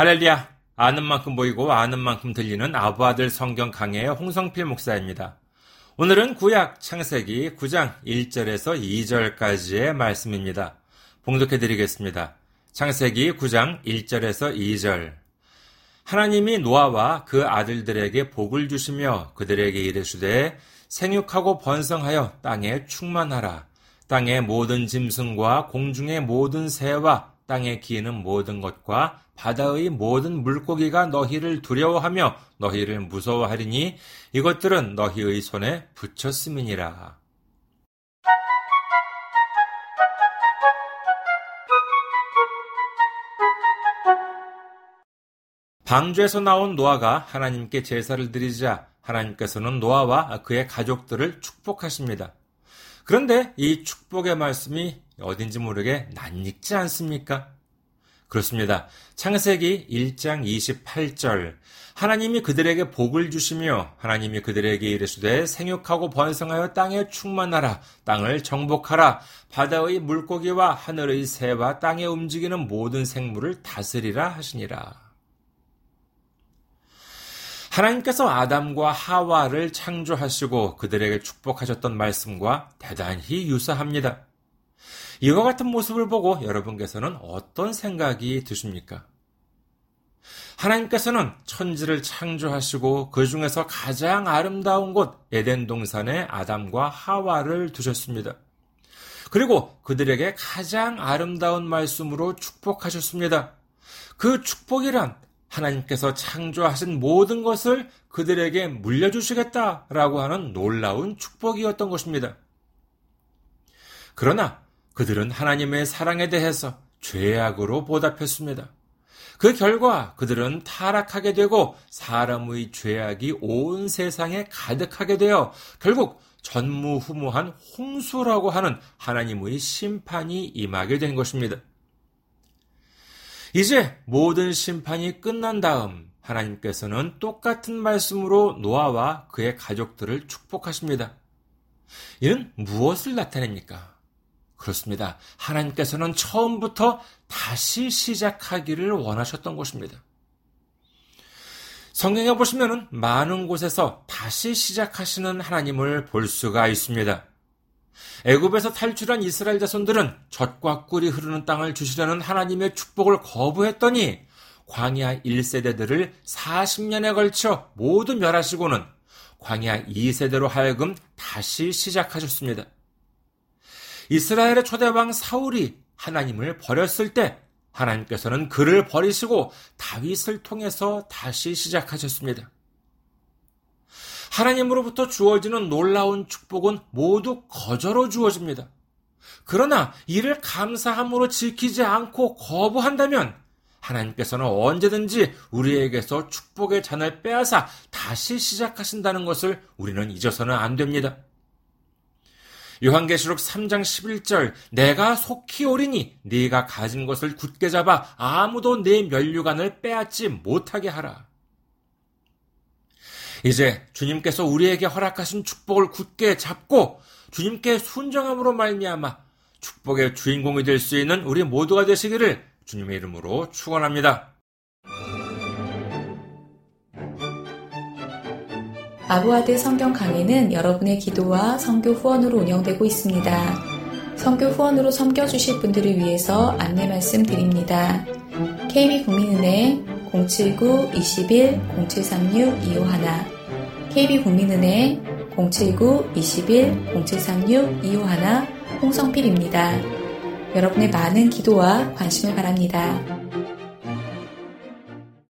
할렐루야! 아는 만큼 보이고 아는 만큼 들리는 아보아들 성경 강해의 홍성필 목사입니다. 오늘은 구약 창세기 9장 1절에서 2절까지의 말씀입니다. 봉독해드리겠습니다. 창세기 9장 1절에서 2절. 하나님이 노아와 그 아들들에게 복을 주시며 그들에게 이르시되 생육하고 번성하여 땅에 충만하라. 땅의 모든 짐승과 공중의 모든 새와 땅에 기는 모든 것과 바다의 모든 물고기가 너희를 두려워하며 너희를 무서워하리니 이것들은 너희의 손에 붙였음이니라. 방주에서 나온 노아가 하나님께 제사를 드리자 하나님께서는 노아와 그의 가족들을 축복하십니다. 그런데 이 축복의 말씀이 어딘지 모르게 낯익지 않습니까? 그렇습니다. 창세기 1장 28절. 하나님이 그들에게 복을 주시며 하나님이 그들에게 이르시되 생육하고 번성하여 땅에 충만하라. 땅을 정복하라. 바다의 물고기와 하늘의 새와 땅에 움직이는 모든 생물을 다스리라 하시니라. 하나님께서 아담과 하와를 창조하시고 그들에게 축복하셨던 말씀과 대단히 유사합니다. 이와 같은 모습을 보고 여러분께서는 어떤 생각이 드십니까? 하나님께서는 천지를 창조하시고 그 중에서 가장 아름다운 곳 에덴 동산에 아담과 하와를 두셨습니다. 그리고 그들에게 가장 아름다운 말씀으로 축복하셨습니다. 그 축복이란 하나님께서 창조하신 모든 것을 그들에게 물려주시겠다라고 하는 놀라운 축복이었던 것입니다. 그러나 그들은 하나님의 사랑에 대해서 죄악으로 보답했습니다. 그 결과 그들은 타락하게 되고 사람의 죄악이 온 세상에 가득하게 되어 결국 전무후무한 홍수라고 하는 하나님의 심판이 임하게 된 것입니다. 이제 모든 심판이 끝난 다음 하나님께서는 똑같은 말씀으로 노아와 그의 가족들을 축복하십니다. 이는 무엇을 나타냅니까? 그렇습니다. 하나님께서는 처음부터 다시 시작하기를 원하셨던 것입니다. 성경에 보시면 많은 곳에서 다시 시작하시는 하나님을 볼 수가 있습니다. 애굽에서 탈출한 이스라엘 자손들은 젖과 꿀이 흐르는 땅을 주시려는 하나님의 축복을 거부했더니 광야 1세대들을 40년에 걸쳐 모두 멸하시고는 광야 2세대로 하여금 다시 시작하셨습니다. 이스라엘의 초대왕 사울이 하나님을 버렸을 때 하나님께서는 그를 버리시고 다윗을 통해서 다시 시작하셨습니다. 하나님으로부터 주어지는 놀라운 축복은 모두 거저로 주어집니다. 그러나 이를 감사함으로 지키지 않고 거부한다면 하나님께서는 언제든지 우리에게서 축복의 잔을 빼앗아 다시 시작하신다는 것을 우리는 잊어서는 안 됩니다. 요한계시록 3장 11절. 내가 속히 오리니 네가 가진 것을 굳게 잡아 아무도 네 면류관을 빼앗지 못하게 하라. 이제 주님께서 우리에게 허락하신 축복을 굳게 잡고 주님께 순정함으로 말미암아 축복의 주인공이 될 수 있는 우리 모두가 되시기를 주님의 이름으로 축원합니다. 아보아들 성경 강해는 여러분의 기도와 선교 후원으로 운영되고 있습니다. 선교 후원으로 섬겨주실 분들을 위해서 안내 말씀 드립니다. KB국민은행 079-21-0736-251 KB국민은행 079-21-0736-251 홍성필입니다. 여러분의 많은 기도와 관심을 바랍니다.